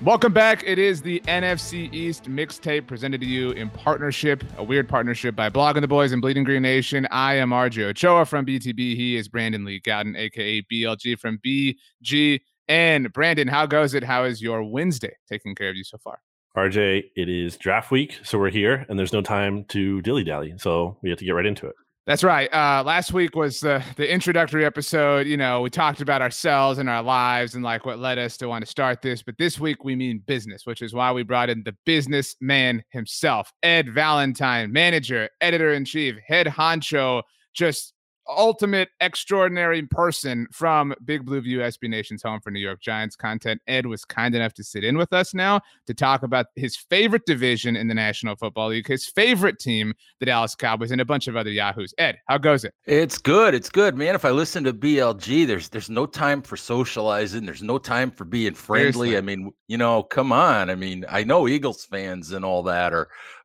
Welcome back. It is the NFC East mixtape presented to you in partnership, a weird partnership by Blogging the Boys and Bleeding Green Nation. I am RJ Ochoa from BTB. He is Brandon Lee Gowden, a.k.a. BLG from BGN. Brandon, how goes it? How is your Wednesday taking care of you so far? RJ, it is draft week, so we're here, and there's no time to dilly-dally, so we have to get right into it. That's right. Last week was the introductory episode. You know, we talked about ourselves and our lives and like what led us to want to start this. But this week we mean business, which is why we brought in the businessman himself, Ed Valentine, manager, editor-in-chief, head honcho, just ultimate extraordinary person from Big Blue View, SB Nation's home for New York Giants content. Ed was kind enough to sit in with us now to talk about his favorite division in the National Football League, his favorite team, the Dallas Cowboys, and a bunch of other yahoos. Ed, how goes it? It's good. It's good, man. If I listen to BLG, there's no time for socializing. There's no time for being friendly. Seriously. I mean, you know, come on. I mean, I know Eagles fans and all that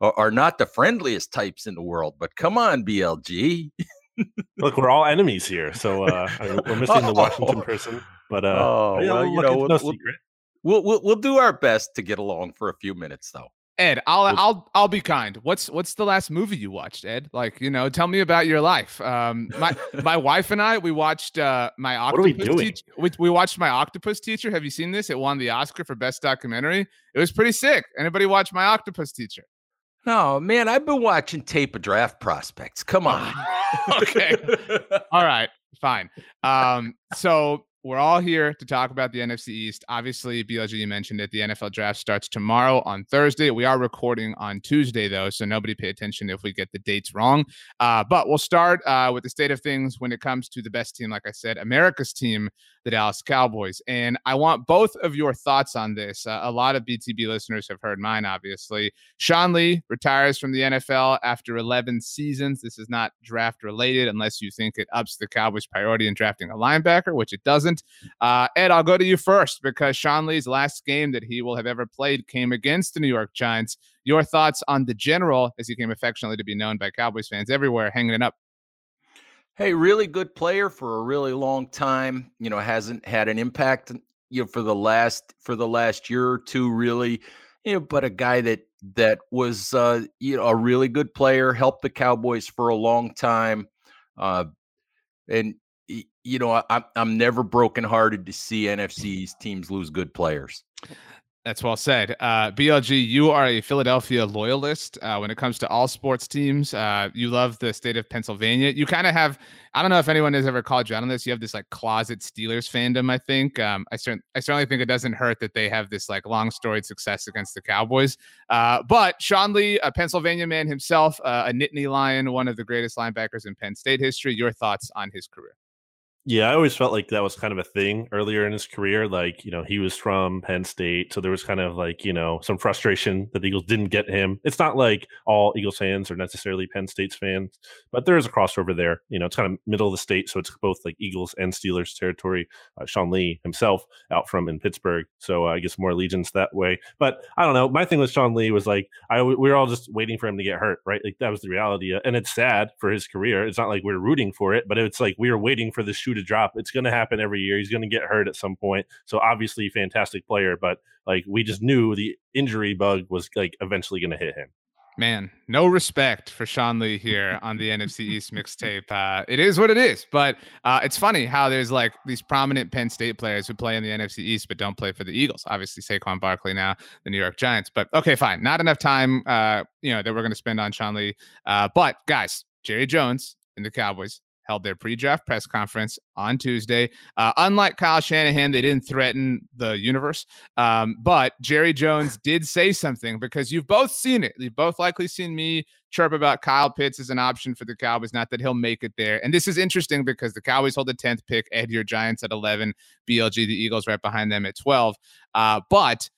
are not the friendliest types in the world, but come on, BLG. Look, we're all enemies here, so we're missing the Washington person. But we'll do our best to get along for a few minutes, though. Ed, I'll be kind. What's the last movie you watched, Ed? Like, you know, tell me about your life. My wife and I, we watched my octopus. What are we doing? We watched My Octopus Teacher. Have you seen this? It won the Oscar for Best Documentary. It was pretty sick. Anybody watch My Octopus Teacher? No, man, I've been watching Tape of Draft Prospects. Come on. Okay. All right. Fine. So we're all here to talk about the NFC East. Obviously, BLG, you mentioned it. The NFL draft starts tomorrow on Thursday. We are recording on Tuesday, though, so nobody pay attention if we get the dates wrong. But we'll start with the state of things when it comes to the best team, like I said, America's team, the Dallas Cowboys. And I want both of your thoughts on this. A lot of BTB listeners have heard mine, obviously. Sean Lee retires from the NFL after 11 seasons. This is not draft related unless you think it ups the Cowboys' priority in drafting a linebacker, which it doesn't. Ed, I'll go to you first because Sean Lee's last game that he will have ever played came against the New York Giants. Your thoughts on the general, as he came affectionately to be known by Cowboys fans everywhere, hanging it up. Hey, really good player for a really long time, you know, hasn't had an impact, you know, for the last year or two, really, you know, but a guy that was, you know, a really good player, helped the Cowboys for a long time. And, you know, I'm never brokenhearted to see NFC's teams lose good players. That's well said. BLG, you are a Philadelphia loyalist when it comes to all sports teams. You love the state of Pennsylvania. You kind of have, I don't know if anyone has ever called you out on this. You have this like closet Steelers fandom, I think. I certainly think it doesn't hurt that they have this like long storied success against the Cowboys. But Sean Lee, a Pennsylvania man himself, a Nittany Lion, one of the greatest linebackers in Penn State history. Your thoughts on his career? Yeah, I always felt like that was kind of a thing earlier in his career. Like, you know, he was from Penn State, so there was kind of like, you know, some frustration that the Eagles didn't get him. It's not like all Eagles fans are necessarily Penn State's fans, but there is a crossover there. You know, it's kind of middle of the state, so it's both like Eagles and Steelers territory. Sean Lee himself out from in Pittsburgh, so I guess more allegiance that way. But I don't know. My thing with Sean Lee was like, we were all just waiting for him to get hurt, right? Like that was the reality, and it's sad for his career. It's not like we're rooting for it, but it's like we were waiting for the shoe to drop. It's going to happen every year. He's going to get hurt at some point. So obviously fantastic player, but like we just knew the injury bug was like eventually going to hit him. Man, no respect for Sean Lee here on the NFC East mixtape. It is what it is, but it's funny how there's like these prominent Penn State players who play in the NFC East but don't play for the Eagles. Obviously, Saquon Barkley now, the New York Giants. But okay, fine. Not enough time, you know, that we're going to spend on Sean Lee. But guys, Jerry Jones and the Cowboys held their pre-draft press conference on Tuesday. Unlike Kyle Shanahan, they didn't threaten the universe, but Jerry Jones did say something, because you've both seen it. You've both likely seen me chirp about Kyle Pitts as an option for the Cowboys, not that he'll make it there. And this is interesting because the Cowboys hold the 10th pick, Ed, your Giants at 11, BLG, the Eagles right behind them at 12. But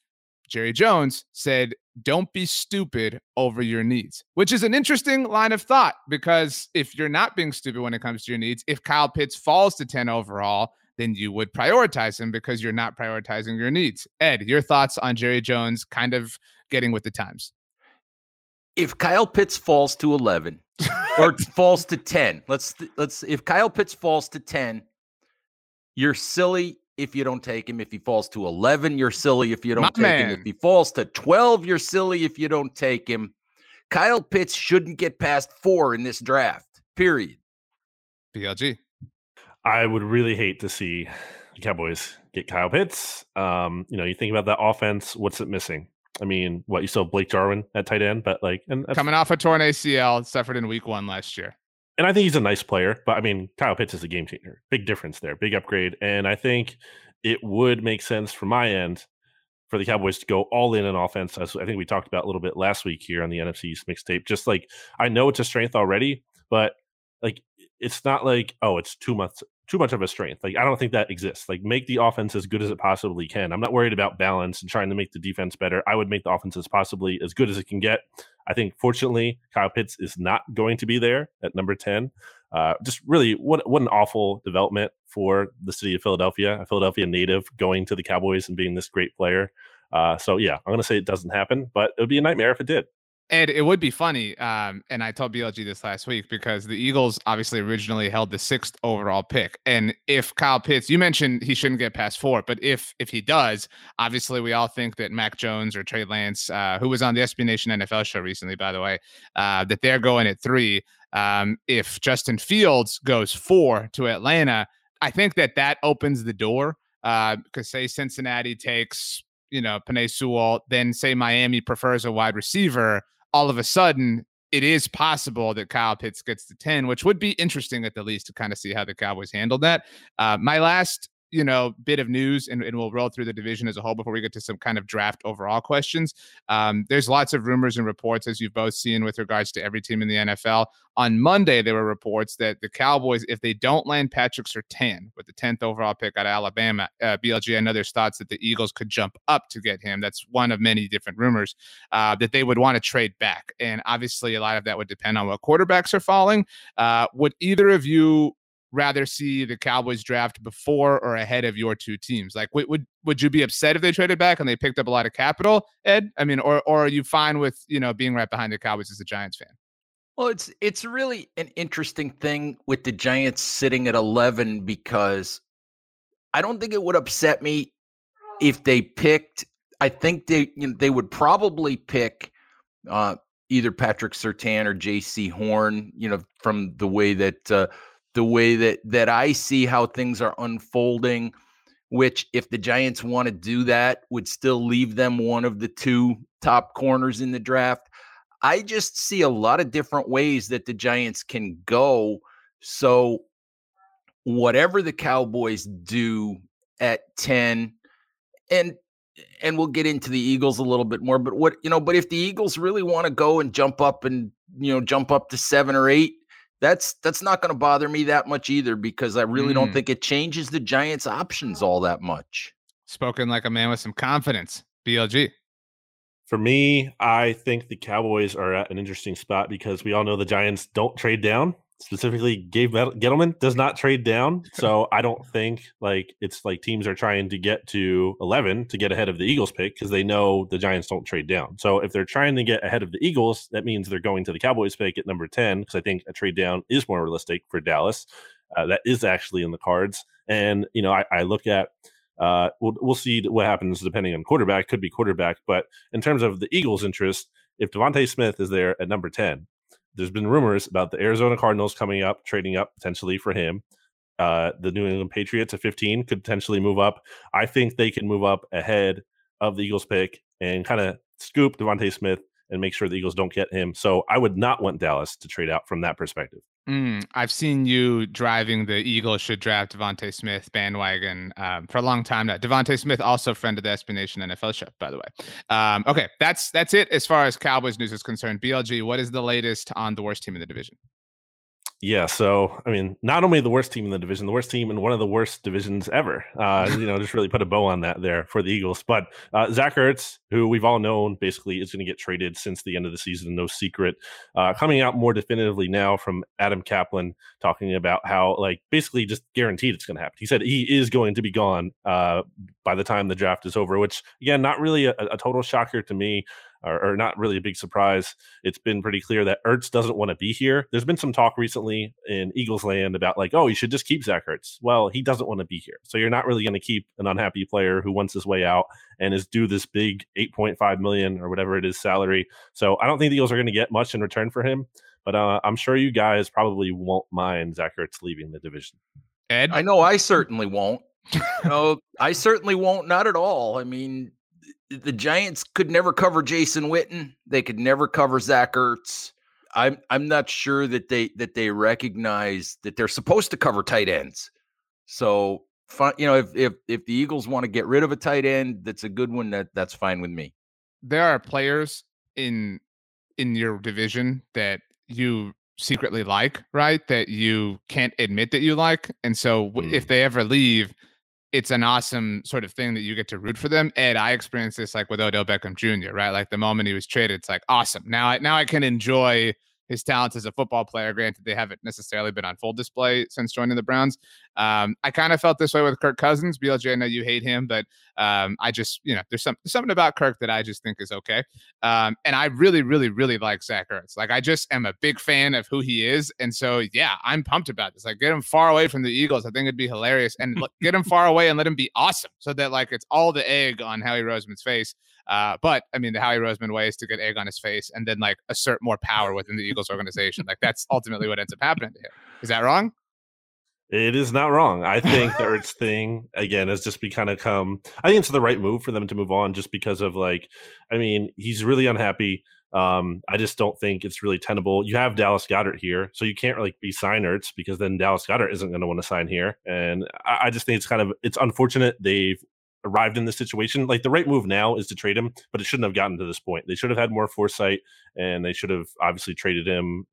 Jerry Jones said, don't be stupid over your needs, which is an interesting line of thought, because if you're not being stupid when it comes to your needs, if Kyle Pitts falls to 10 overall, then you would prioritize him because you're not prioritizing your needs. Ed, your thoughts on Jerry Jones kind of getting with the times? If Kyle Pitts falls to 11 or falls to 10, if Kyle Pitts falls to 10, you're silly if you don't take him. If he falls to 11, you're silly if you don't take him. If he falls to 12, you're silly if you don't take him. Kyle Pitts shouldn't get past 4 in this draft, period. PLG. I would really hate to see the Cowboys get Kyle Pitts. You think about that offense, what's it missing? I mean, what, you saw Blake Jarwin at tight end, but coming off a torn ACL, suffered in week 1 last year. And I think he's a nice player, but I mean, Kyle Pitts is a game changer. Big difference there, big upgrade. And I think it would make sense from my end for the Cowboys to go all in on offense. As I think we talked about a little bit last week here on the NFC East mixtape. Just like, I know it's a strength already, but like, it's not like, oh, it's too much of a strength. Like, I don't think that exists. Like, make the offense as good as it possibly can. I'm not worried about balance and trying to make the defense better. I would make the offense as possibly as good as it can get. I think, fortunately, Kyle Pitts is not going to be there at number 10. Just really, what an awful development for the city of Philadelphia, a Philadelphia native going to the Cowboys and being this great player. So, yeah, I'm going to say it doesn't happen, but it would be a nightmare if it did. Ed, it would be funny, and I told BLG this last week, because the Eagles obviously originally held the 6th overall pick. And if Kyle Pitts, you mentioned he shouldn't get past 4, but if he does, obviously we all think that Mac Jones or Trey Lance, who was on the SB Nation NFL show recently, by the way, that they're going at 3. If Justin Fields goes 4 to Atlanta, I think that opens the door, because say Cincinnati takes, Penei Sewell, then say Miami prefers a wide receiver. All of a sudden, it is possible that Kyle Pitts gets to 10, which would be interesting at the least to kind of see how the Cowboys handled that. My last, bit of news, and we'll roll through the division as a whole before we get to some kind of draft overall questions. There's lots of rumors and reports, as you've both seen, with regards to every team in the NFL. On Monday, there were reports that the Cowboys, if they don't land Patrick Surtain with the 10th overall pick out of Alabama, BLG, I know there's thoughts that the Eagles could jump up to get him. That's one of many different rumors, that they would want to trade back. And obviously, a lot of that would depend on what quarterbacks are falling. Would either of you rather see the Cowboys draft before or ahead of your two teams? Like, would you be upset if they traded back and they picked up a lot of capital, Ed? I mean, or are you fine with, being right behind the Cowboys as a Giants fan? Well, it's really an interesting thing with the Giants sitting at 11, because I don't think it would upset me if they picked, I think they would probably pick, either Patrick Surtain or JC Horn, from the way that, the way that I see how things are unfolding, which if the Giants want to do that, would still leave them one of the two top corners in the draft. I just see a lot of different ways that the Giants can go. So whatever the Cowboys do at 10, and we'll get into the Eagles a little bit more, but but if the Eagles really want to go and jump up and, jump up to 7 or 8, that's not going to bother me that much either, because I really don't think it changes the Giants' options all that much. Spoken like a man with some confidence. BLG. For me, I think the Cowboys are at an interesting spot, because we all know the Giants don't trade down. Specifically, Dave Gettleman does not trade down. So I don't think teams are trying to get to 11 to get ahead of the Eagles pick, because they know the Giants don't trade down. So if they're trying to get ahead of the Eagles, that means they're going to the Cowboys pick at number 10, because I think a trade down is more realistic for Dallas. That is actually in the cards. And, I look at we'll see what happens depending on quarterback. Could be quarterback. But in terms of the Eagles' interest, if DeVonta Smith is there at number 10, there's been rumors about the Arizona Cardinals coming up, trading up potentially for him. The New England Patriots at 15 could potentially move up. I think they can move up ahead of the Eagles pick and kind of scoop DeVonta Smith and make sure the Eagles don't get him. So I would not want Dallas to trade out from that perspective. I've seen you driving the Eagles should draft DeVonta Smith bandwagon for a long time now. DeVonta Smith, also a friend of the SB Nation NFL show, by the way. Okay, that's it as far as Cowboys news is concerned. BLG, what is the latest on the worst team in the division? Yeah, so, I mean, not only the worst team in the division, the worst team in one of the worst divisions ever. Just really put a bow on that there for the Eagles. But Zach Ertz, who we've all known basically is going to get traded since the end of the season, no secret. Coming out more definitively now from Adam Kaplan talking about how, like, basically just guaranteed it's going to happen. He said he is going to be gone by the time the draft is over, which, again, not really a total shocker to me. Or not really a big surprise. It's been pretty clear that Ertz doesn't want to be here. There's been some talk recently in Eagles land about like, oh, you should just keep Zach Ertz. Well, he doesn't want to be here. So you're not really going to keep an unhappy player who wants his way out and is due this big $8.5 million or whatever it is salary. So I don't think the Eagles are going to get much in return for him. But I'm sure you guys probably won't mind Zach Ertz leaving the division. Ed? I know I certainly won't. I certainly won't. Not at all. I mean, the Giants could never cover Jason Witten. They could never cover Zach Ertz. I'm not sure that they recognize that they're supposed to cover tight ends. So, you know, if the Eagles want to get rid of a tight end, that's a good one. That's fine with me. There are players in your division that you secretly like, right? That you can't admit that you like, and so if they ever leave, it's an awesome sort of thing that you get to root for them. Ed, I experienced this like with Odell Beckham Jr., right? Like the moment he was traded, it's like, awesome. Now I can enjoy his talents as a football player. Granted, they haven't necessarily been on full display since joining the Browns. I kind of felt this way with Kirk Cousins. BLJ, I know you hate him, but I just, you know, there's something about Kirk that I just think is okay. And I really, really, really like Zach Ertz. Like I just am a big fan of who he is. And so, yeah, I'm pumped about this. Like get him far away from the Eagles. I think it'd be hilarious. And get him far away and let him be awesome so that like it's all the egg on Howie Roseman's face. But I mean, the Howie Roseman way is to get egg on his face and then like assert more power within the Eagles organization. Like that's ultimately what ends up happening to him. Is that wrong? It is not wrong. I think the Ertz thing, again, has just become, I think it's the right move for them to move on just because of like, I mean, he's really unhappy. I just don't think it's really tenable. You have Dallas Goedert here, so you can't really be sign Ertz because then Dallas Goedert isn't going to want to sign here. And I just think it's unfortunate they've arrived in this situation. Like the right move now is to trade him, but it shouldn't have gotten to this point. They should have had more foresight and they should have obviously traded him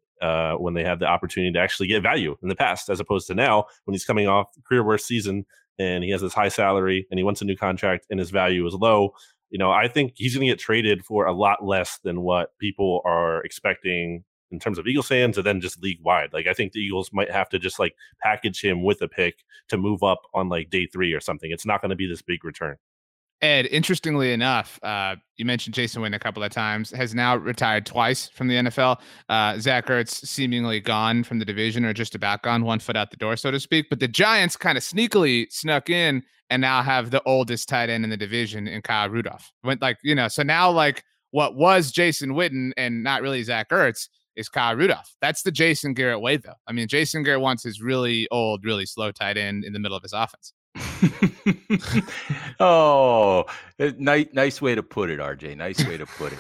when they had the opportunity to actually get value in the past, as opposed to now when he's coming off career worst season and he has this high salary and he wants a new contract and his value is low. You know, I think he's going to get traded for a lot less than what people are expecting in terms of Eagles fans and then just league wide. Like I think the Eagles might have to just like package him with a pick to move up on like day 3 or something. It's not going to be this big return. Ed, interestingly enough, you mentioned Jason Witten a couple of times, has now retired twice from the NFL. Zach Ertz seemingly gone from the division or just about gone, one foot out the door, so to speak. But the Giants kind of sneakily snuck in and now have the oldest tight end in the division in Kyle Rudolph. Went like, you know, so now like what was Jason Witten and not really Zach Ertz is Kyle Rudolph. That's the Jason Garrett way, though. I mean, Jason Garrett wants his really old, really slow tight end in the middle of his offense. Oh, nice way to put it, RJ. Nice way to put it.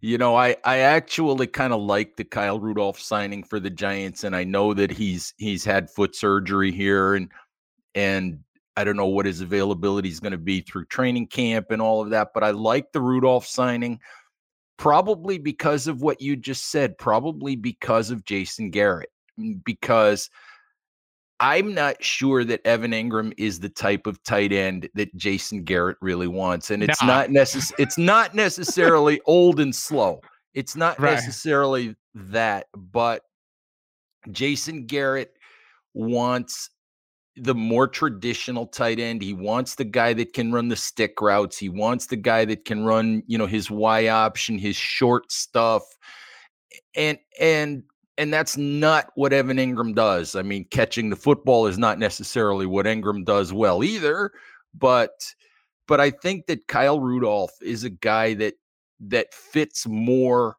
You know, I actually kind of like the Kyle Rudolph signing for the Giants, and I know that he's had foot surgery here, and I don't know what his availability is going to be through training camp and all of that, but I like the Rudolph signing probably because of what you just said, probably because of Jason Garrett, because I'm not sure that Evan Engram is the type of tight end that Jason Garrett really wants. And it's not necessarily old and slow. It's not necessarily that, but Jason Garrett wants the more traditional tight end. He wants the guy that can run the stick routes. He wants the guy that can run, you know, his Y option, his short stuff. And that's not what Evan Engram does. I mean, catching the football is not necessarily what Engram does well either, but I think that Kyle Rudolph is a guy that fits more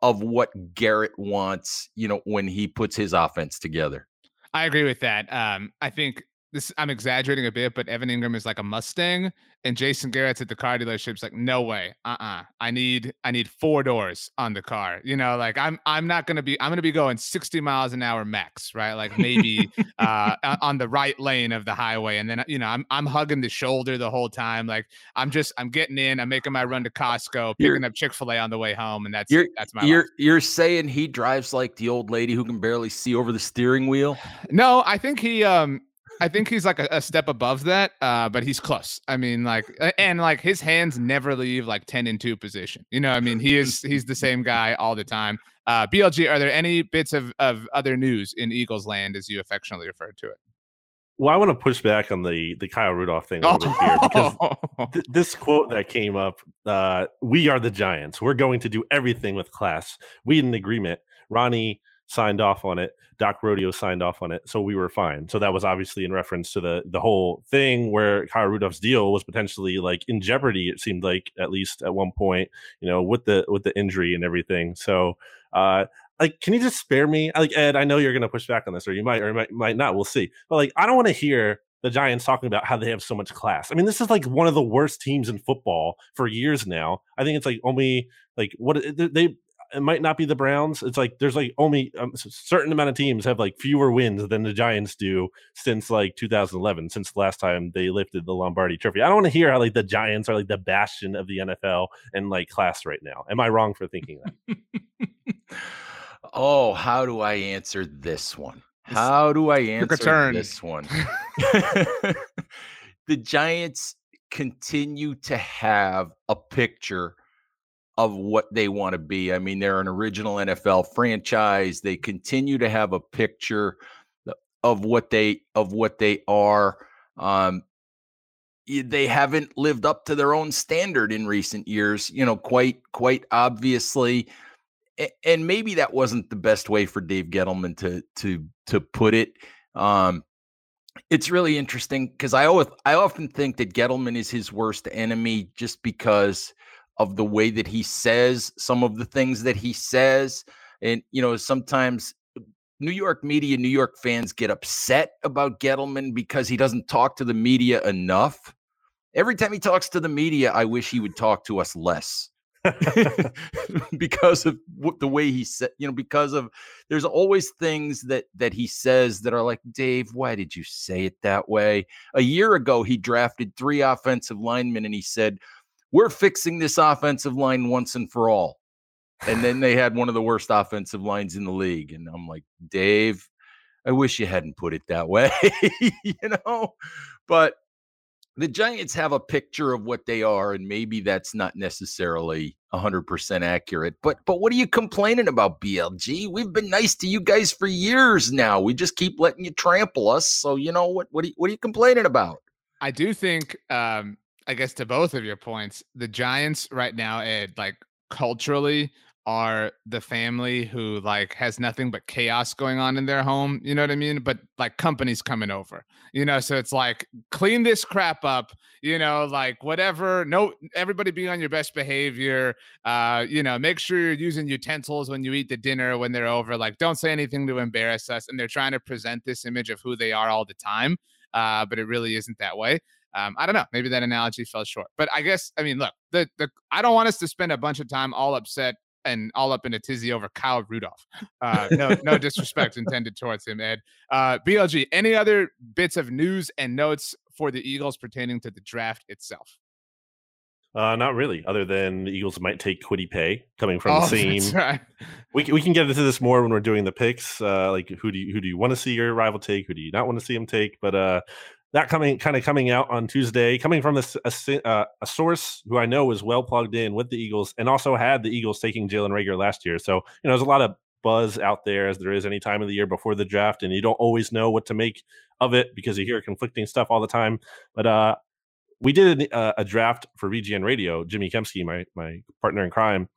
of what Garrett wants, you know, when he puts his offense together. I agree with that. I think this, I'm exaggerating a bit, but Evan Engram is like a Mustang, and Jason Garrett's at the car dealership's like, no way, I need four doors on the car. You know, like I'm gonna be going 60 miles an hour max, right? Like maybe on the right lane of the highway, and then you know I'm hugging the shoulder the whole time. Like I'm getting in, I'm making my run to Costco, picking up Chick-fil-A on the way home, and that's my life. You're saying he drives like the old lady who can barely see over the steering wheel? No, I think he's like a step above that, but he's close. I mean, like, and like his hands never leave like 10 and 2 position. You know, I mean, he's the same guy all the time. BLG, are there any bits of other news in Eagles land, as you affectionately refer to it? Well, I want to push back on the Kyle Rudolph thing a little bit here, because this quote that came up: "We are the Giants. We're going to do everything with class. We had an agreement. Ronnie signed off on it. Doc Rodeo signed off on it, so we were fine." So that was obviously in reference to the whole thing where Kyle Rudolph's deal was potentially like in jeopardy, it seemed like, at least at one point, you know, with the injury and everything. So like, can you just spare me? Like, Ed, I know you're going to push back on this, or you might, not. We'll see. But like, I don't want to hear the Giants talking about how they have so much class. I mean, this is like one of the worst teams in football for years now. I think it's like only like it might not be the Browns. It's like there's like only a certain amount of teams have like fewer wins than the Giants do since like 2011, since the last time they lifted the Lombardi Trophy. I don't want to hear how like the Giants are like the bastion of the NFL and like class right now. Am I wrong for thinking that? Oh, how do I answer this one? How do I answer this one? The Giants continue to have a picture of what they want to be. I mean, they're an original NFL franchise. They continue to have a picture of what they are. They haven't lived up to their own standard in recent years, you know, quite obviously. And maybe that wasn't the best way for Dave Gettleman to put it. It's really interesting because I often think that Gettleman is his worst enemy just because of the way that he says some of the things that he says. And, you know, sometimes New York media, New York fans get upset about Gettleman because he doesn't talk to the media enough. Every time he talks to the media, I wish he would talk to us less because of the way he said, you know, because of there's always things that he says that are like, Dave, why did you say it that way? A year ago, he drafted 3 offensive linemen and he said, "We're fixing this offensive line once and for all." And then they had one of the worst offensive lines in the league. And I'm like, Dave, I wish you hadn't put it that way, you know, but the Giants have a picture of what they are. And maybe that's not necessarily 100% accurate, but what are you complaining about, BLG? We've been nice to you guys for years now. We just keep letting you trample us. So, you know, what are you complaining about? I do think, I guess to both of your points, the Giants right now, Ed, like culturally are the family who like has nothing but chaos going on in their home. You know what I mean? But like companies coming over, you know, so it's like, clean this crap up, you know, like whatever, no, everybody be on your best behavior. You know, make sure you're using utensils when you eat the dinner, when they're over, like don't say anything to embarrass us. And they're trying to present this image of who they are all the time. But it really isn't that way. I don't know. Maybe that analogy fell short, but I guess, I mean, look, I don't want us to spend a bunch of time all upset and all up in a tizzy over Kyle Rudolph. No disrespect intended towards him, Ed. BLG, any other bits of news and notes for the Eagles pertaining to the draft itself? Not really, other than the Eagles might take Quiddy Pay coming from the seam. That's right. We can get into this more when we're doing the picks. Like who do you want to see your rival take? Who do you not want to see him take? But, that coming out on Tuesday, coming from this a source who I know was well plugged in with the Eagles and also had the Eagles taking Jalen Reagor last year. So, you know, there's a lot of buzz out there, as there is any time of the year before the draft, and you don't always know what to make of it because you hear conflicting stuff all the time. But we did a draft for VGN Radio, Jimmy Kemsky, my partner in crime,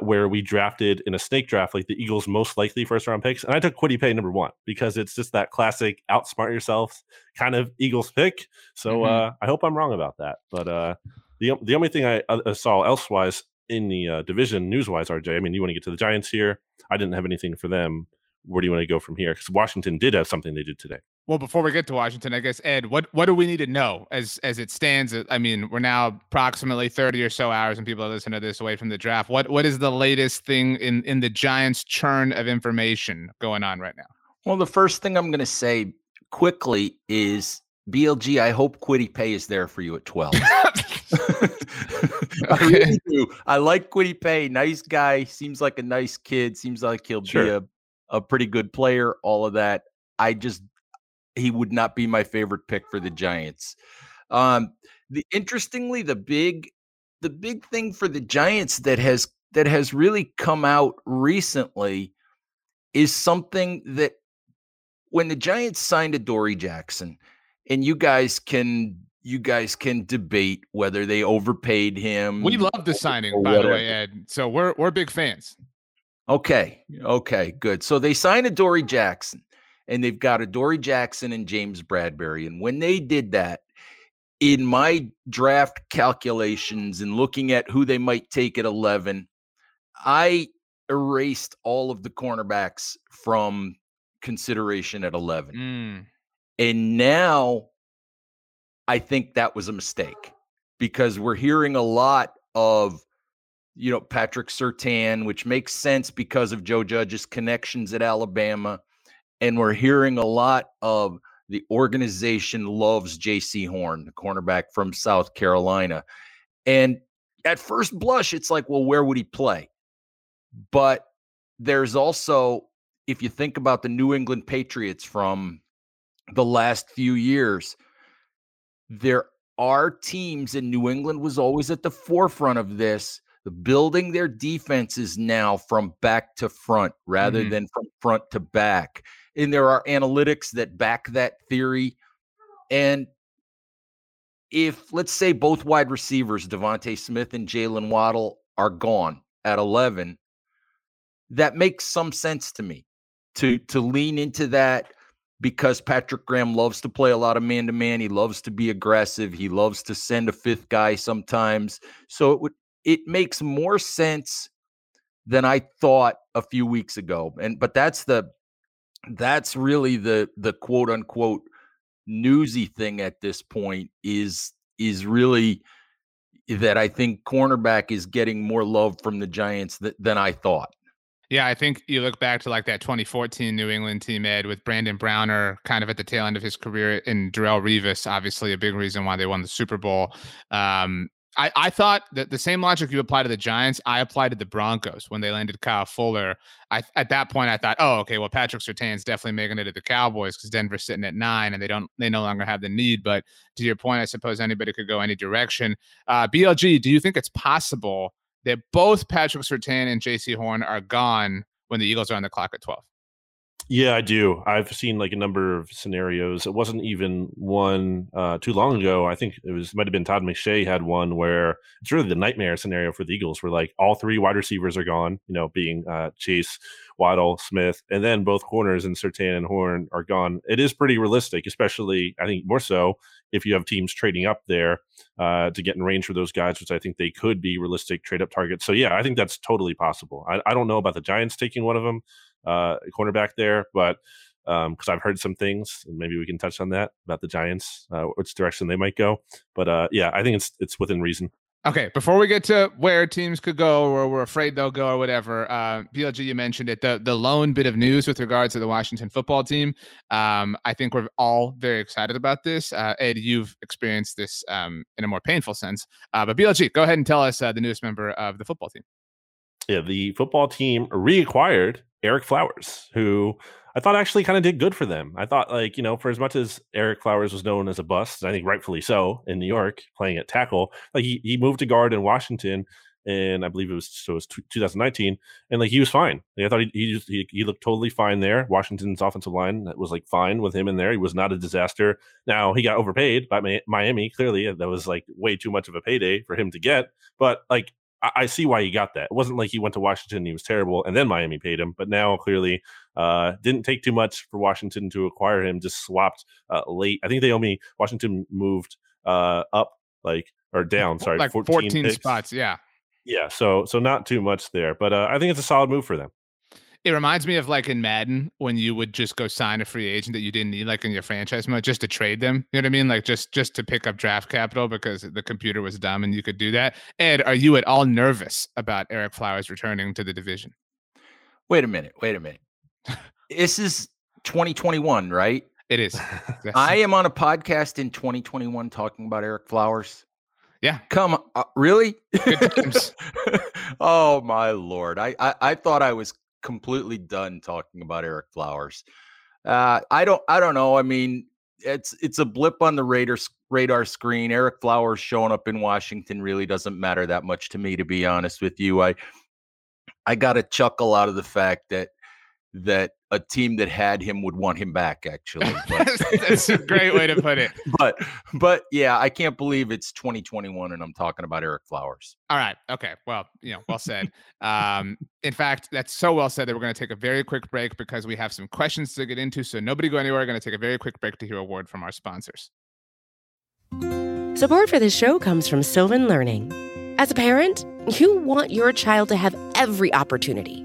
where we drafted in a snake draft, like the Eagles' most likely first-round picks. And I took Quiddy Pay number 1 because it's just that classic outsmart yourself kind of Eagles pick. So I hope I'm wrong about that. But the only thing I saw elsewise in the division, news-wise, RJ, I mean, you want to get to the Giants here. I didn't have anything for them. Where do you want to go from here? Because Washington did have something they did today. Well, before we get to Washington, I guess, Ed, what do we need to know as it stands? I mean, we're now approximately 30 or so hours and people are listening to this away from the draft. What is the latest thing in the Giants' churn of information going on right now? Well, the first thing I'm going to say quickly is, BLG, I hope Quiddy Pay is there for you at 12. I really do. I like Quiddy Pay. Nice guy. Seems like a nice kid. Seems like he'll be a pretty good player, all of that. He would not be my favorite pick for the Giants. Interestingly, the big thing for the Giants that has really come out recently is something that when the Giants signed Adoree Jackson, and you guys can debate whether they overpaid him. We love the signing, by the way, Ed. So we're big fans. Okay, good. So they signed Adoree Jackson. And they've got Adoree Jackson and James Bradbury. And when they did that, in my draft calculations and looking at who they might take at 11, I erased all of the cornerbacks from consideration at 11. And now I think that was a mistake because we're hearing a lot of, Patrick Surtain, which makes sense because of Joe Judge's connections at Alabama. And we're hearing a lot of the organization loves JC Horn, the cornerback from South Carolina. And at first blush, it's like, well, where would he play? But there's also, if you think about the New England Patriots from the last few years, there are teams, and New England was always at the forefront of this, building their defenses now from back to front rather than from front to back. And there are analytics that back that theory. And if, let's say, both wide receivers, DeVonta Smith and Jaylen Waddle, are gone at 11, that makes some sense to me to lean into that because Patrick Graham loves to play a lot of man-to-man. He loves to be aggressive. He loves to send a fifth guy sometimes. So it makes more sense than I thought a few weeks ago. But that's really the quote unquote newsy thing at this point is really that I think cornerback is getting more love from the Giants than I thought. Yeah, I think you look back to like that 2014 New England team, Ed, with Brandon Browner kind of at the tail end of his career and Darrelle Revis, obviously a big reason why they won the Super Bowl. I thought that the same logic you apply to the Giants, I applied to the Broncos when they landed Kyle Fuller. At that point, I thought, oh, okay, well, Patrick Surtain's definitely making it to the Cowboys because Denver's sitting at 9 and they no longer have the need. But to your point, I suppose anybody could go any direction. BLG, do you think it's possible that both Patrick Surtain and JC Horn are gone when the Eagles are on the clock at 12? Yeah, I do. I've seen like a number of scenarios. It wasn't even one too long ago. I think it might have been Todd McShay had one where it's really the nightmare scenario for the Eagles where like all three wide receivers are gone, being Chase, Waddle, Smith, and then both corners and Surtain and Horn are gone. It is pretty realistic, especially I think more so if you have teams trading up there to get in range for those guys, which I think they could be realistic trade up targets. So yeah, I think that's totally possible. I don't know about the Giants taking one of them. Cornerback there, but because I've heard some things, and maybe we can touch on that about the Giants, which direction they might go. But yeah, I think it's within reason. Okay, before we get to where teams could go or we're afraid they'll go or whatever, PLG, you mentioned it, the lone bit of news with regards to the Washington football team. I think we're all very excited about this. Ed, you've experienced this in a more painful sense. But BLG, go ahead and tell us the newest member of the football team. Yeah, the football team reacquired Ereck Flowers, who I thought actually kind of did good for them. I thought for as much as Ereck Flowers was known as a bust, and I think rightfully so in New York playing at tackle, like he moved to guard in Washington, and I believe it was 2019, and like he was fine. Like, I thought he looked totally fine there. Washington's offensive line was like fine with him in there. He was not a disaster. Now he got overpaid by Miami. Clearly that was like way too much of a payday for him to get, but like I see why he got that. It wasn't like he went to Washington and he was terrible and then Miami paid him, but now clearly didn't take too much for Washington to acquire him, just swapped late. I think Washington moved down 14 spots. Yeah. So not too much there, but I think it's a solid move for them. It reminds me of like in Madden when you would just go sign a free agent that you didn't need, like in your franchise mode, just to trade them. You know what I mean? Like just to pick up draft capital because the computer was dumb and you could do that. Ed, are you at all nervous about Ereck Flowers returning to the division? Wait a minute. This is 2021, right? It is. I am on a podcast in 2021 talking about Ereck Flowers. Yeah. Come on. Really? Good times. Oh, my Lord. I thought I was completely done talking about Ereck Flowers. I don't know. I mean, it's a blip on the radar screen. Ereck Flowers showing up in Washington really doesn't matter that much to me, to be honest with you. I got a chuckle out of the fact that a team that had him would want him back, actually. That's a great way to put it. But yeah, I can't believe it's 2021 and I'm talking about Ereck Flowers. All right. Okay. Well, well said. In fact, that's so well said that we're going to take a very quick break because we have some questions to get into. So nobody go anywhere. We're going to take a very quick break to hear a word from our sponsors. Support for this show comes from Sylvan Learning. As a parent, you want your child to have every opportunity.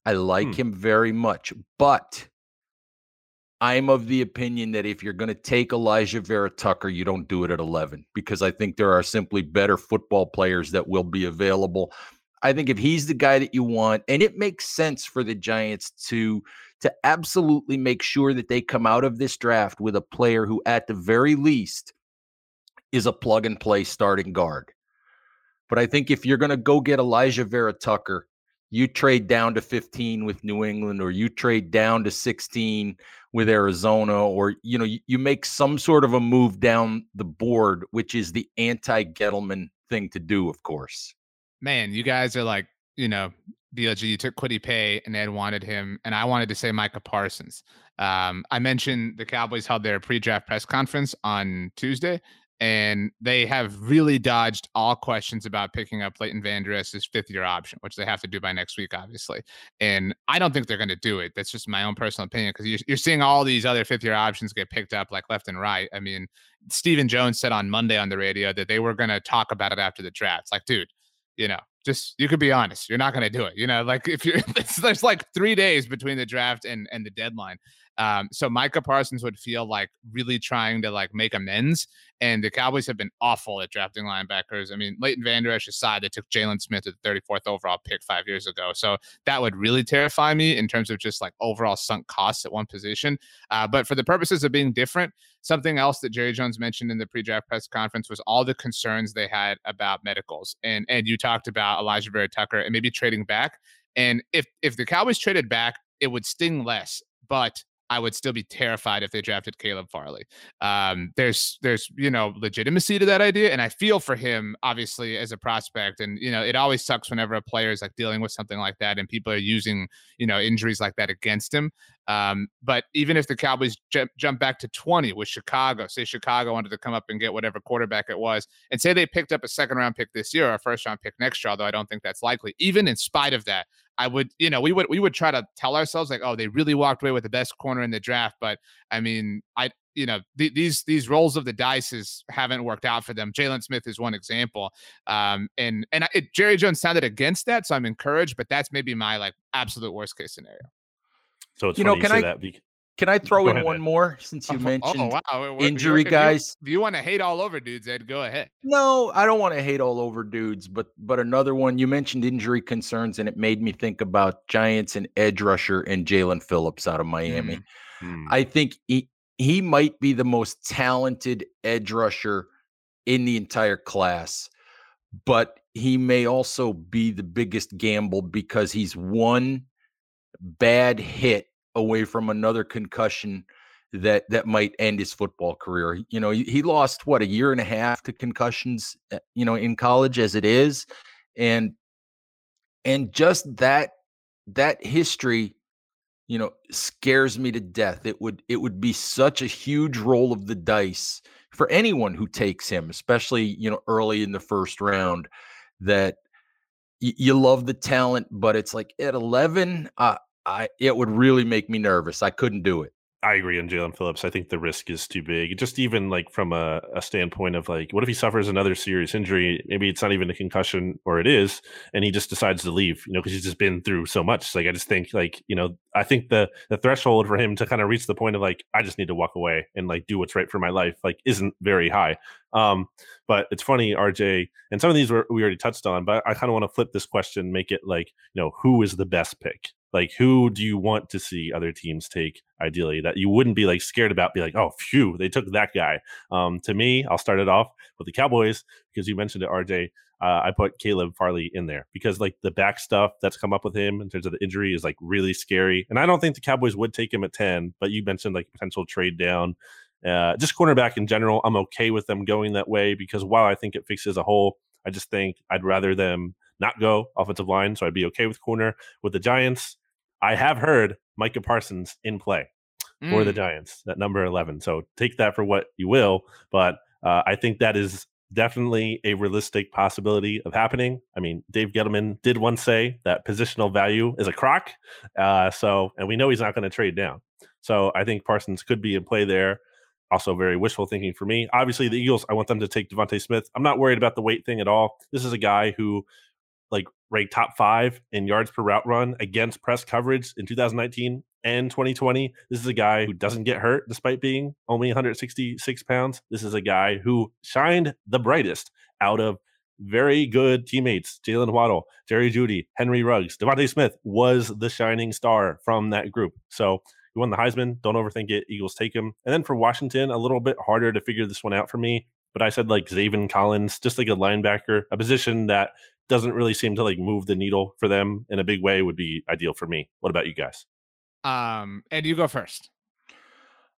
I like him very much, but I'm of the opinion that if you're going to take Elijah Vera Tucker, you don't do it at 11, because I think there are simply better football players that will be available. I think if he's the guy that you want, and it makes sense for the Giants to to absolutely make sure that they come out of this draft with a player who, at the very least, is a plug-and-play starting guard. But I think if you're going to go get Elijah Vera Tucker, you trade down to 15 with New England, or you trade down to 16 with Arizona, or you make some sort of a move down the board, which is the anti-Gettleman thing to do, of course. Man, you guys are like, BLG, you took Quiddy Pay and Ed wanted him, and I wanted to say Micah Parsons. I mentioned the Cowboys held their pre-draft press conference on Tuesday, and they have really dodged all questions about picking up Leighton Van Der Esch's fifth-year option, which they have to do by next week, obviously. And I don't think they're going to do it. That's just my own personal opinion, because you're seeing all these other fifth-year options get picked up like left and right. I mean, Stephen Jones said on Monday on the radio that they were going to talk about it after the draft. It's like, dude, just, you could be honest. You're not going to do it. There's like 3 days between the draft and the deadline. So Micah Parsons would feel like really trying to make amends. And the Cowboys have been awful at drafting linebackers. I mean, Leighton Van Der Esch aside, they took Jaylen Smith at the 34th overall pick 5 years ago. So that would really terrify me in terms of just overall sunk costs at one position. But for the purposes of being different, something else that Jerry Jones mentioned in the pre-draft press conference was all the concerns they had about medicals. And you talked about Elijah Vera Tucker and maybe trading back. And if the Cowboys traded back, it would sting less, but I would still be terrified if they drafted Caleb Farley. There's legitimacy to that idea. And I feel for him, obviously, as a prospect. And, it always sucks whenever a player is dealing with something like that and people are using, injuries like that against him. But even if the Cowboys jump back to 20 with Chicago, say Chicago wanted to come up and get whatever quarterback it was, and say they picked up a second round pick this year or a first round pick next year, although I don't think that's likely. Even in spite of that, I would, we would try to tell ourselves they really walked away with the best corner in the draft. But I mean, these rolls of the dice haven't worked out for them. Jaylen Smith is one example. Jerry Jones sounded against that. So I'm encouraged, but that's maybe my absolute worst case scenario. So it's funny can I throw in one more since you mentioned injury guys? If you want to hate all over dudes, Ed, go ahead. No, I don't want to hate all over dudes, but another one. You mentioned injury concerns, and it made me think about Giants and edge rusher and Jalen Phillips out of Miami. Mm-hmm. I think he might be the most talented edge rusher in the entire class, but he may also be the biggest gamble because he's one bad hit away from another concussion that might end his football career. He lost a year and a half to concussions, in college as it is. And just that history, scares me to death. It would be such a huge roll of the dice for anyone who takes him, especially, early in the first round, that you love the talent, but it's at 11, it would really make me nervous. I couldn't do it. I agree on Jalen Phillips. I think the risk is too big. Just even from a standpoint of what if he suffers another serious injury? Maybe it's not even a concussion, or it is, and he just decides to leave, because he's just been through so much. I just think I think the threshold for him to kind of reach the point of I just need to walk away and do what's right for my life, isn't very high. But it's funny, RJ, and some of these we already touched on, but I kind of want to flip this question, make it who is the best pick? Who do you want to see other teams take ideally that you wouldn't be scared about, be oh, phew, they took that guy. To me, I'll start it off with the Cowboys because you mentioned it, RJ. I put Caleb Farley in there because the back stuff that's come up with him in terms of the injury is really scary. And I don't think the Cowboys would take him at 10, but you mentioned potential trade down. Just cornerback in general, I'm okay with them going that way because while I think it fixes a hole, I just think I'd rather them not go offensive line. So I'd be okay with corner. With the Giants, I have heard Micah Parsons in play for the Giants at number 11. So take that for what you will. But I think that is definitely a realistic possibility of happening. I mean, Dave Gettleman did once say that positional value is a crock. And we know he's not going to trade down. So I think Parsons could be in play there. Also very wishful thinking for me. Obviously, the Eagles, I want them to take DeVonta Smith. I'm not worried about the weight thing at all. This is a guy who ranked top 5 in yards per route run against press coverage in 2019 and 2020. This is a guy who doesn't get hurt despite being only 166 pounds. This is a guy who shined the brightest out of very good teammates. Jaylen Waddle, Jerry Jeudy, Henry Ruggs, DeVonta Smith was the shining star from that group. So he won the Heisman. Don't overthink it. Eagles take him. And then for Washington, a little bit harder to figure this one out for me. But I said like Zaven Collins, just like a linebacker, a position that doesn't really seem to like move the needle for them in a big way would be ideal for me. What about you guys? Ed, you go first.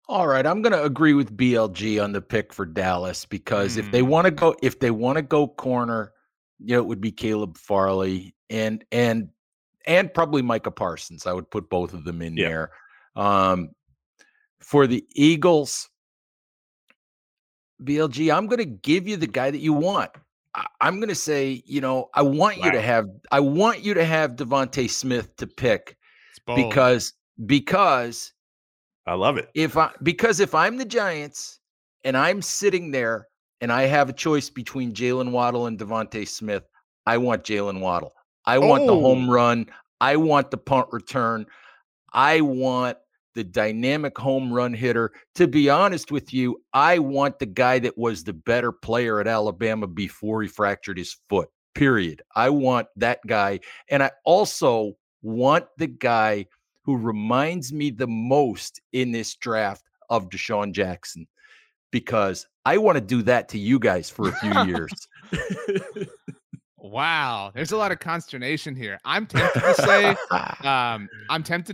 All right, I'm going to agree with BLG on the pick for Dallas because if they want to go corner, you know, it would be Caleb Farley and probably Micah Parsons. I would put both of them in there. For the Eagles, BLG, I'm going to give you the guy that you want. I'm going to say, you know, I want you to have DeVonta Smith to pick because I love it. Because if I'm the Giants and I'm sitting there and I have a choice between Jaylen Waddle and DeVonta Smith, I want Jaylen Waddle. I want the home run. I want the punt return. I want the dynamic home run hitter. To be honest with you, I want the guy that was the better player at Alabama before he fractured his foot, period. I want that guy. And I also want the guy who reminds me the most in this draft of Deshaun Jackson, because I want to do that to you guys for a few years. Wow. There's a lot of consternation here. I'm tempted to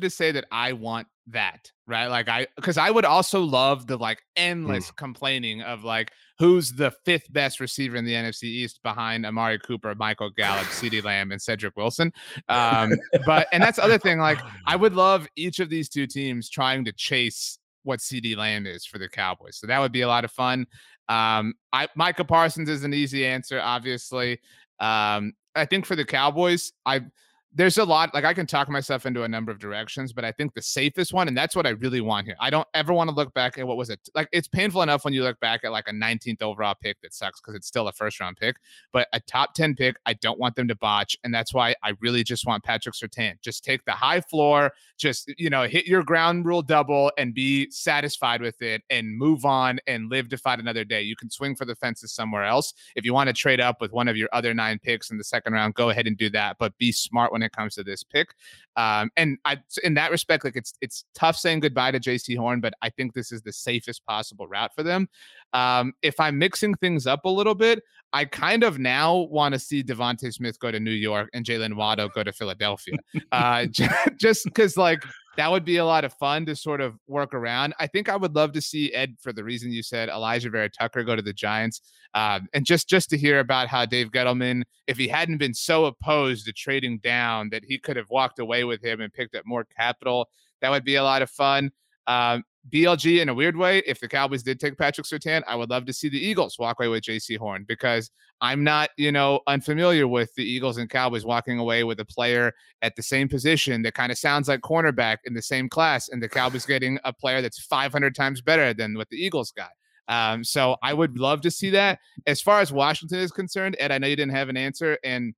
say that I want that, right? Like because I would also love the like endless complaining of like, who's the fifth best receiver in the NFC East behind Amari Cooper, Michael Gallup, CeeDee Lamb, and Cedric Wilson. But that's the other thing. Like, I would love each of these two teams trying to chase what CeeDee Lamb is for the Cowboys. So that would be a lot of fun. Micah Parsons is an easy answer, obviously. I think for the Cowboys, there's a lot, like I can talk myself into a number of directions, but I think the safest one, and that's what I really want here. I don't ever want to look back at what was it. Like, it's painful enough when you look back at like a 19th overall pick that sucks because it's still a first round pick, but a top 10 pick, I don't want them to botch. And that's why I really just want Patrick Surtain. Just take the high floor, just, you know, hit your ground rule double and be satisfied with it and move on and live to fight another day. You can swing for the fences somewhere else. If you want to trade up with one of your other 9 picks in the second round, go ahead and do that, but be smart when it comes to this pick. In that respect, like it's tough saying goodbye to JC Horn, but I think this is the safest possible route for them. If I'm mixing things up a little bit, I kind of now want to see DeVonta Smith go to New York and Jaylen Waddle go to Philadelphia. Just because like that would be a lot of fun to sort of work around. I think I would love to see, Ed, for the reason you said, Elijah Vera Tucker go to the Giants. And just to hear about how Dave Gettleman, if he hadn't been so opposed to trading down, that he could have walked away with him and picked up more capital. That would be a lot of fun. BLG, in a weird way, if the Cowboys did take Patrick Surtain, I would love to see the Eagles walk away with JC Horn, because I'm not, you know, unfamiliar with the Eagles and Cowboys walking away with a player at the same position that kind of sounds like cornerback in the same class, and the Cowboys getting a player that's 500 times better than what the Eagles got. So I would love to see that. As far as Washington is concerned, Ed, I know you didn't have an answer, and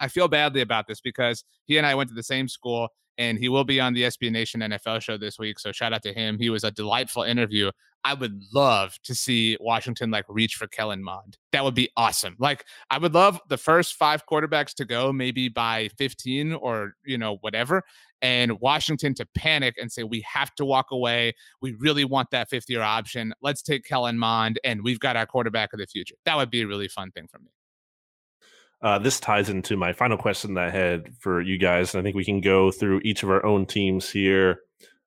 I feel badly about this because he and I went to the same school. And he will be on the SB Nation NFL show this week. So shout out to him. He was a delightful interview. I would love to see Washington like reach for Kellen Mond. That would be awesome. Like, I would love the first 5 quarterbacks to go maybe by 15 or, you know, whatever. And Washington to panic and say, we have to walk away. We really want that 5th-year option. Let's take Kellen Mond. And we've got our quarterback of the future. That would be a really fun thing for me. This ties into my final question that I had for you guys, and I think we can go through each of our own teams here.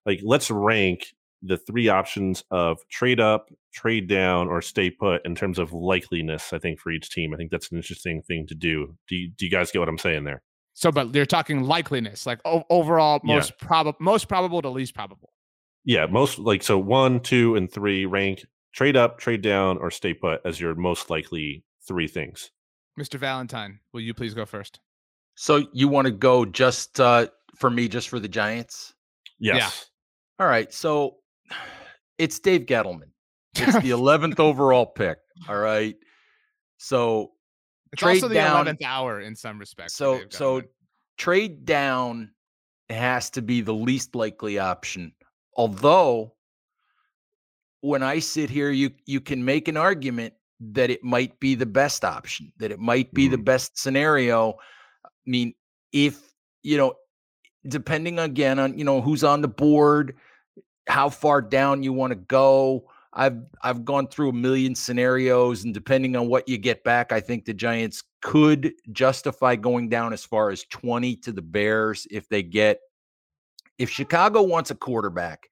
Like, let's rank the 3 options of trade up, trade down, or stay put in terms of likeliness, I think, for each team. I think that's an interesting thing to do. Do you guys get what I'm saying there? So, but you're talking likeliness, like overall, most probable to least probable. Yeah, most like, so 1, 2, and 3 rank trade up, trade down, or stay put as your most likely 3 things. Mr. Valentine, will you please go first? So you want to go just for me, just for the Giants? Yes. Yeah. All right. So it's Dave Gettleman. It's the 11th overall pick. All right. So it's trade also the down, 11th hour in some respects. So trade down has to be the least likely option. Although when I sit here, you can make an argument that it might be the best option, that it might be the best scenario. I mean, if, you know, depending again on, you know, who's on the board, how far down you want to go. I've gone through a million scenarios, and depending on what you get back, I think the Giants could justify going down as far as 20 to the Bears if they get, if Chicago wants a quarterback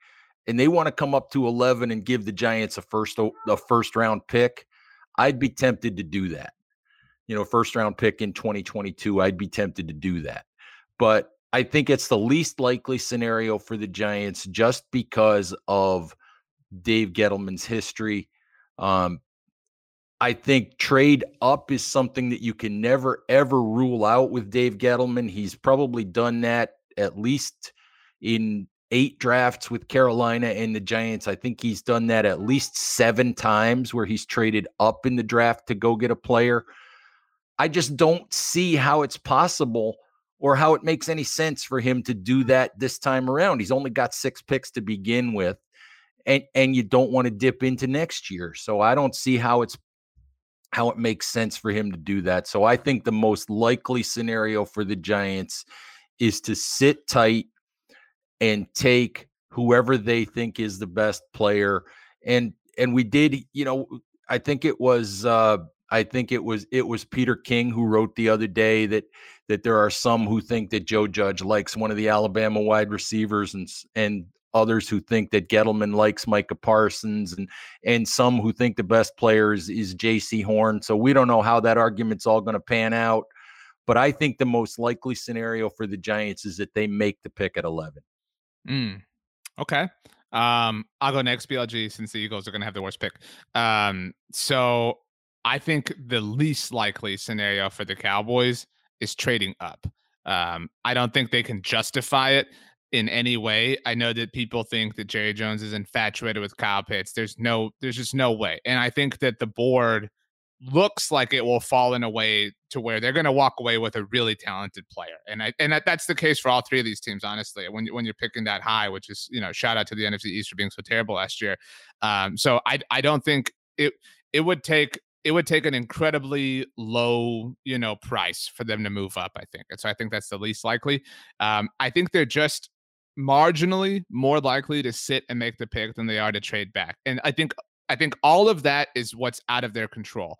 and they want to come up to 11 and give the Giants a first round pick, I'd be tempted to do that. You know, first round pick in 2022, I'd be tempted to do that. But I think it's the least likely scenario for the Giants just because of Dave Gettleman's history. I think trade up is something that you can never, ever rule out with Dave Gettleman. He's probably done that at least in 8 drafts with Carolina and the Giants. I think he's done that at least 7 times where he's traded up in the draft to go get a player. I just don't see how it's possible or how it makes any sense for him to do that this time around. He's only got 6 picks to begin with, and you don't want to dip into next year. So I don't see how it makes sense for him to do that. So I think the most likely scenario for the Giants is to sit tight and take whoever they think is the best player. And we did, you know, I think it was Peter King who wrote the other day that there are some who think that Joe Judge likes one of the Alabama wide receivers and others who think that Gettleman likes Micah Parsons and some who think the best player is JC Horn. So we don't know how that argument's all going to pan out, but I think the most likely scenario for the Giants is that they make the pick at 11. Okay. I'll go next, BLG, since the Eagles are going to have the worst pick. So I think the least likely scenario for the Cowboys is trading up. I don't think they can justify it in any way. I know that people think that Jerry Jones is infatuated with Kyle Pitts. There's just no way. And I think that the board looks like it will fall in a way to where they're going to walk away with a really talented player. And that's the case for all three of these teams, honestly, when you're picking that high, which is, you know, shout out to the NFC East for being so terrible last year. So I don't think it would take an incredibly low, you know, price for them to move up, I think. And so I think that's the least likely. I think they're just marginally more likely to sit and make the pick than they are to trade back. And I think all of that is what's out of their control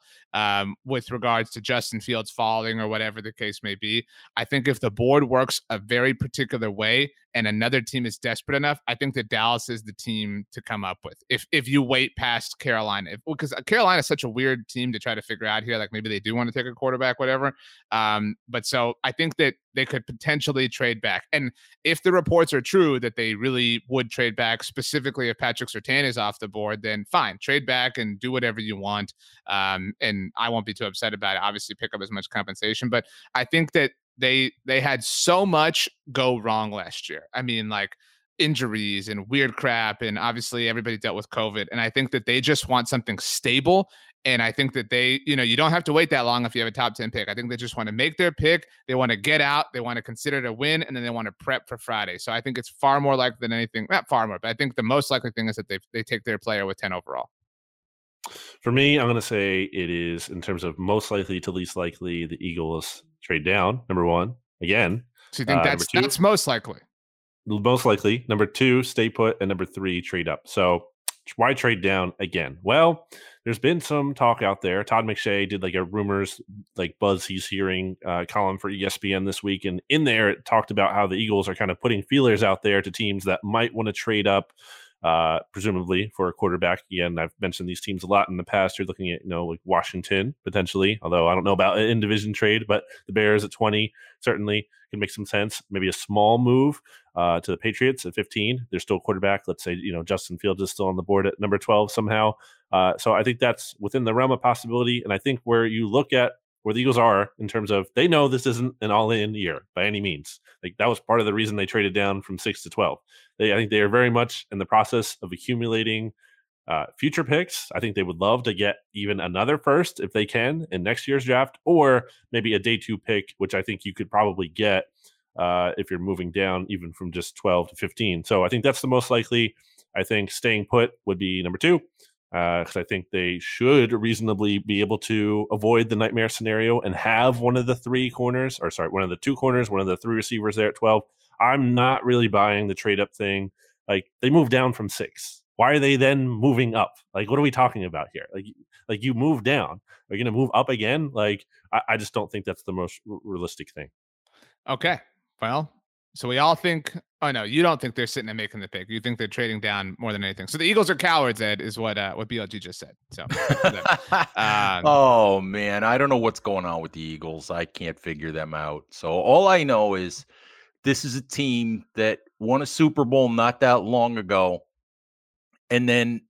with regards to Justin Fields falling or whatever the case may be. I think if the board works a very particular way and another team is desperate enough, I think that Dallas is the team to come up with. If you wait past Carolina, because Carolina is such a weird team to try to figure out here, like maybe they do want to take a quarterback, whatever. But so I think that they could potentially trade back. And if the reports are true that they really would trade back, specifically if Patrick Surtain is off the board, then fine, trade back and do whatever you want. And I won't be too upset about it. Obviously, pick up as much compensation. But I think that they had so much go wrong last year. I mean, like injuries and weird crap. And obviously, everybody dealt with COVID. And I think that they just want something stable. And I think that they, you know, you don't have to wait that long if you have a top 10 pick. I think they just want to make their pick. They want to get out. They want to consider it a win. And then they want to prep for Friday. So I think it's far more likely than anything, not far more, but I think the most likely thing is that they take their player with 10 overall. For me, I'm going to say it is, in terms of most likely to least likely, the Eagles trade down, number one, again. So you think that's most likely? Most likely. Number two, stay put. And number three, trade up. So why trade down again? Well, there's been some talk out there. Todd McShay did like a rumors, like buzz he's hearing column for ESPN this week. And in there, it talked about how the Eagles are kind of putting feelers out there to teams that might want to trade up, presumably for a quarterback. Again, I've mentioned these teams a lot in the past. You're looking at, you know, like Washington potentially, although I don't know about an in-division trade, but the Bears at 20 certainly can make some sense. Maybe a small move to the Patriots at 15. They're still quarterback. Let's say, you know, Justin Fields is still on the board at number 12 somehow. So I think that's within the realm of possibility. And I think where you look at where the Eagles are in terms of, they know this isn't an all-in year by any means. Like, that was part of the reason they traded down from 6 to 12. I think they are very much in the process of accumulating future picks. I think they would love to get even another first if they can in next year's draft, or maybe a day 2 pick, which I think you could probably get if you're moving down even from just 12 to 15. So I think that's the most likely. I think staying put would be number 2. because I think they should reasonably be able to avoid the nightmare scenario and have one of the two corners, one of the three receivers there at 12. I'm not really buying the trade up thing. Like, they moved down from 6. Why are they then moving up? Like, what are we talking about here? Like you move down. Are you going to move up again? Like, I just don't think that's the most realistic thing. Okay. Well, so we all think, oh no, you don't think they're sitting and making the pick. You think they're trading down more than anything. So the Eagles are cowards, Ed, is what BLG just said. So, oh man, I don't know what's going on with the Eagles. I can't figure them out. So all I know is this is a team that won a Super Bowl not that long ago, and then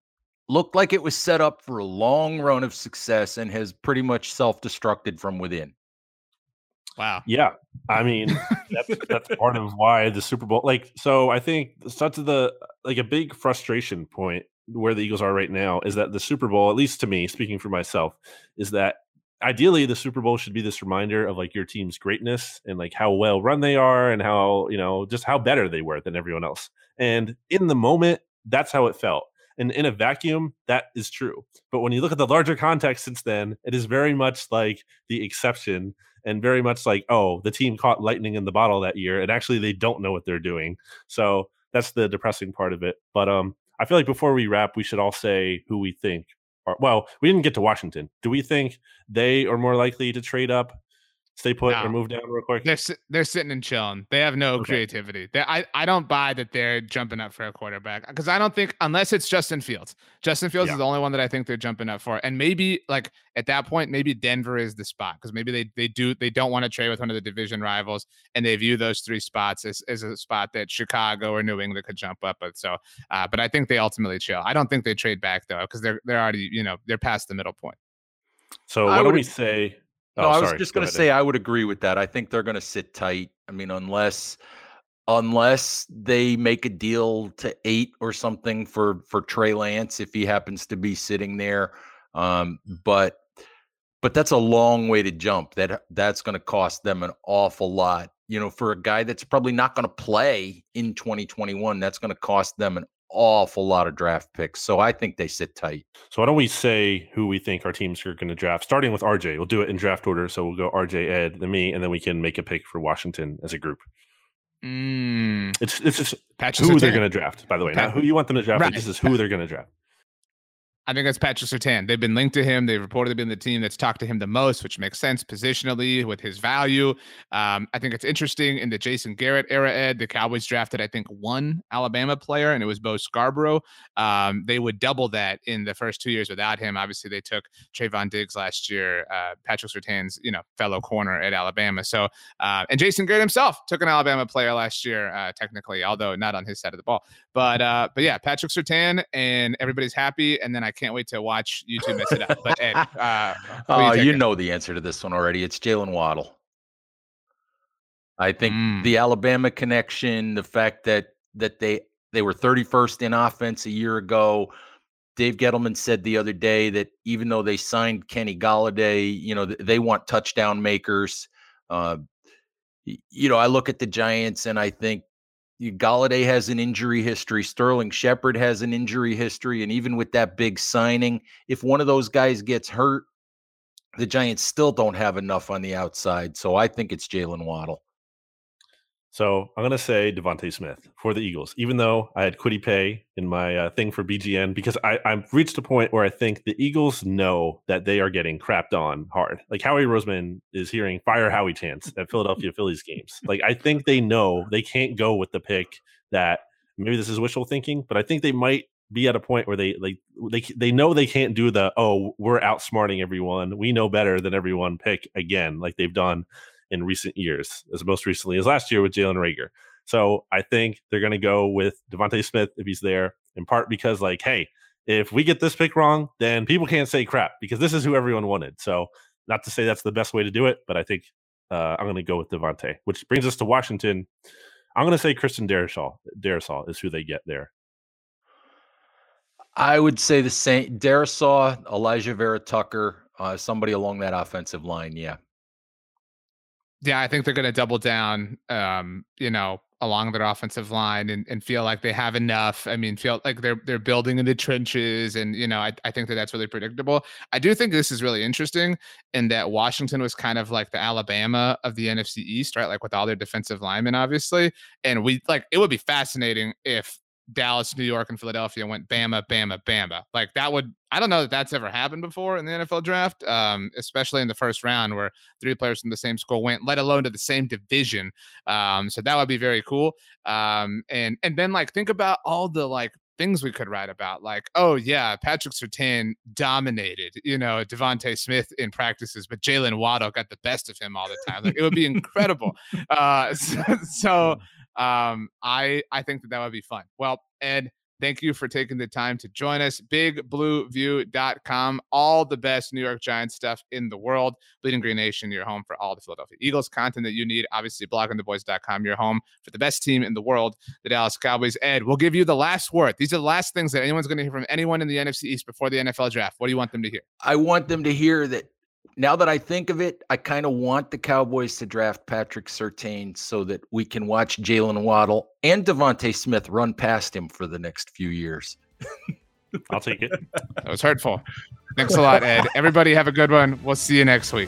looked like it was set up for a long run of success and has pretty much self-destructed from within. Wow. Yeah. I mean, that's part of why the Super Bowl, like, so I think such a big frustration point where the Eagles are right now is that the Super Bowl, at least to me, speaking for myself, is that ideally the Super Bowl should be this reminder of like your team's greatness and like how well run they are and how, you know, just how better they were than everyone else. And in the moment, that's how it felt. And in a vacuum, that is true. But when you look at the larger context since then, it is very much like the exception and very much like, oh, the team caught lightning in the bottle that year. And actually, they don't know what they're doing. So that's the depressing part of it. But I feel like before we wrap, we should all say who we think. Well, we didn't get to Washington. Do we think they are more likely to trade up, stay put, or move down real quick? They're sitting and chilling. They have no creativity. I don't buy that they're jumping up for a quarterback, because I don't think, unless it's Justin Fields. Justin Fields is the only one that I think they're jumping up for. And maybe like at that point, maybe Denver is the spot, because maybe they don't want to trade with one of the division rivals, and they view those three spots as a spot that Chicago or New England could jump up at. So, but I think they ultimately chill. I don't think they trade back though, because they're already, you know, they're past the middle point. So what do we say? I was just going to say I would agree with that. I think they're going to sit tight. I mean, unless they make a deal to 8 or something for Trey Lance, if he happens to be sitting there. But that's a long way to jump. That's going to cost them an awful lot. You know, for a guy that's probably not going to play in 2021, that's going to cost them an awful lot of draft picks. So I think they sit tight. So why don't we say who we think our teams are going to draft, starting with RJ. We'll do it in draft order. So we'll go RJ, Ed, then me, and then we can make a pick for Washington as a group. It's just Patrick Surtain. They're going to draft, by the way. Not who you want them to draft, right. This is who they're going to draft. I think that's Patrick Surtain. They've been linked to him. They've reportedly been the team that's talked to him the most, which makes sense positionally with his value. I think it's interesting in the Jason Garrett era, Ed, the Cowboys drafted, I think, one Alabama player, and it was Bo Scarborough. They would double that in the first 2 years without him. Obviously, they took Trayvon Diggs last year, Patrick Surtain's, you know, fellow corner at Alabama. So, and Jason Garrett himself took an Alabama player last year, technically, although not on his side of the ball. But yeah, Patrick Surtain, and everybody's happy. And then I can't wait to watch you two mess it up. But Ed, you know the answer to this one already. It's Jaylen Waddle. I think the Alabama connection, the fact that they were 31st in offense a year ago. Dave Gettleman said the other day that even though they signed Kenny Golladay, you know, they want touchdown makers. You know, I look at the Giants and I think Golladay has an injury history. Sterling Shepard has an injury history. And even with that big signing, if one of those guys gets hurt, the Giants still don't have enough on the outside. So I think it's Jaylen Waddle. So I'm going to say DeVonta Smith for the Eagles, even though I had Quiddy Pay in my thing for BGN, because I've reached a point where I think the Eagles know that they are getting crapped on hard. Like Howie Roseman is hearing fire Howie chants at Philadelphia Phillies games. Like I think they know they can't go with the pick that maybe this is wishful thinking, but I think they might be at a point where they know they can't do the, oh, we're outsmarting everyone. We know better than everyone pick again, like they've done in recent years, as most recently as last year with Jalen Reagor. So I think they're going to go with DeVonta Smith if he's there, in part because, like, hey, if we get this pick wrong, then people can't say crap because this is who everyone wanted. So not to say that's the best way to do it, but I think I'm going to go with DeVonta, which brings us to Washington. I'm going to say Christian Darrisaw is who they get there. I would say the same. Darrisaw, Elijah Vera Tucker, somebody along that offensive line, yeah. Yeah, I think they're going to double down, along their offensive line and feel like they have enough. I mean, feel like they're building in the trenches. And, I think that's really predictable. I do think this is really interesting in that Washington was kind of like the Alabama of the NFC East, right? Like with all their defensive linemen, obviously. And it would be fascinating if Dallas, New York, and Philadelphia went Bama, Bama, Bama. Like that would, I don't know that that's ever happened before in the NFL draft, especially in the first round where three players from the same school went, let alone to the same division. So that would be very cool. And then think about all the things we could write about, Patrick Surtain dominated, DeVonta Smith in practices, but Jaylen Waddle got the best of him all the time. It would be incredible. I think that would be fun. Well, Ed, thank you for taking the time to join us. BigBlueView.com, all the best New York Giants stuff in the world. Bleeding Green Nation, your home for all the Philadelphia Eagles content that you need. Obviously, blogontheboys.com, your home for the best team in the world, the Dallas Cowboys. Ed, we'll give you the last word. These are the last things that anyone's going to hear from anyone in the NFC East before the NFL draft. What do you want them to hear? I want them to hear that now that I think of it, I kind of want the Cowboys to draft Patrick Surtain so that we can watch Jaylen Waddle and DeVonta Smith run past him for the next few years. I'll take it. That was hurtful. Thanks a lot, Ed. Everybody have a good one. We'll see you next week.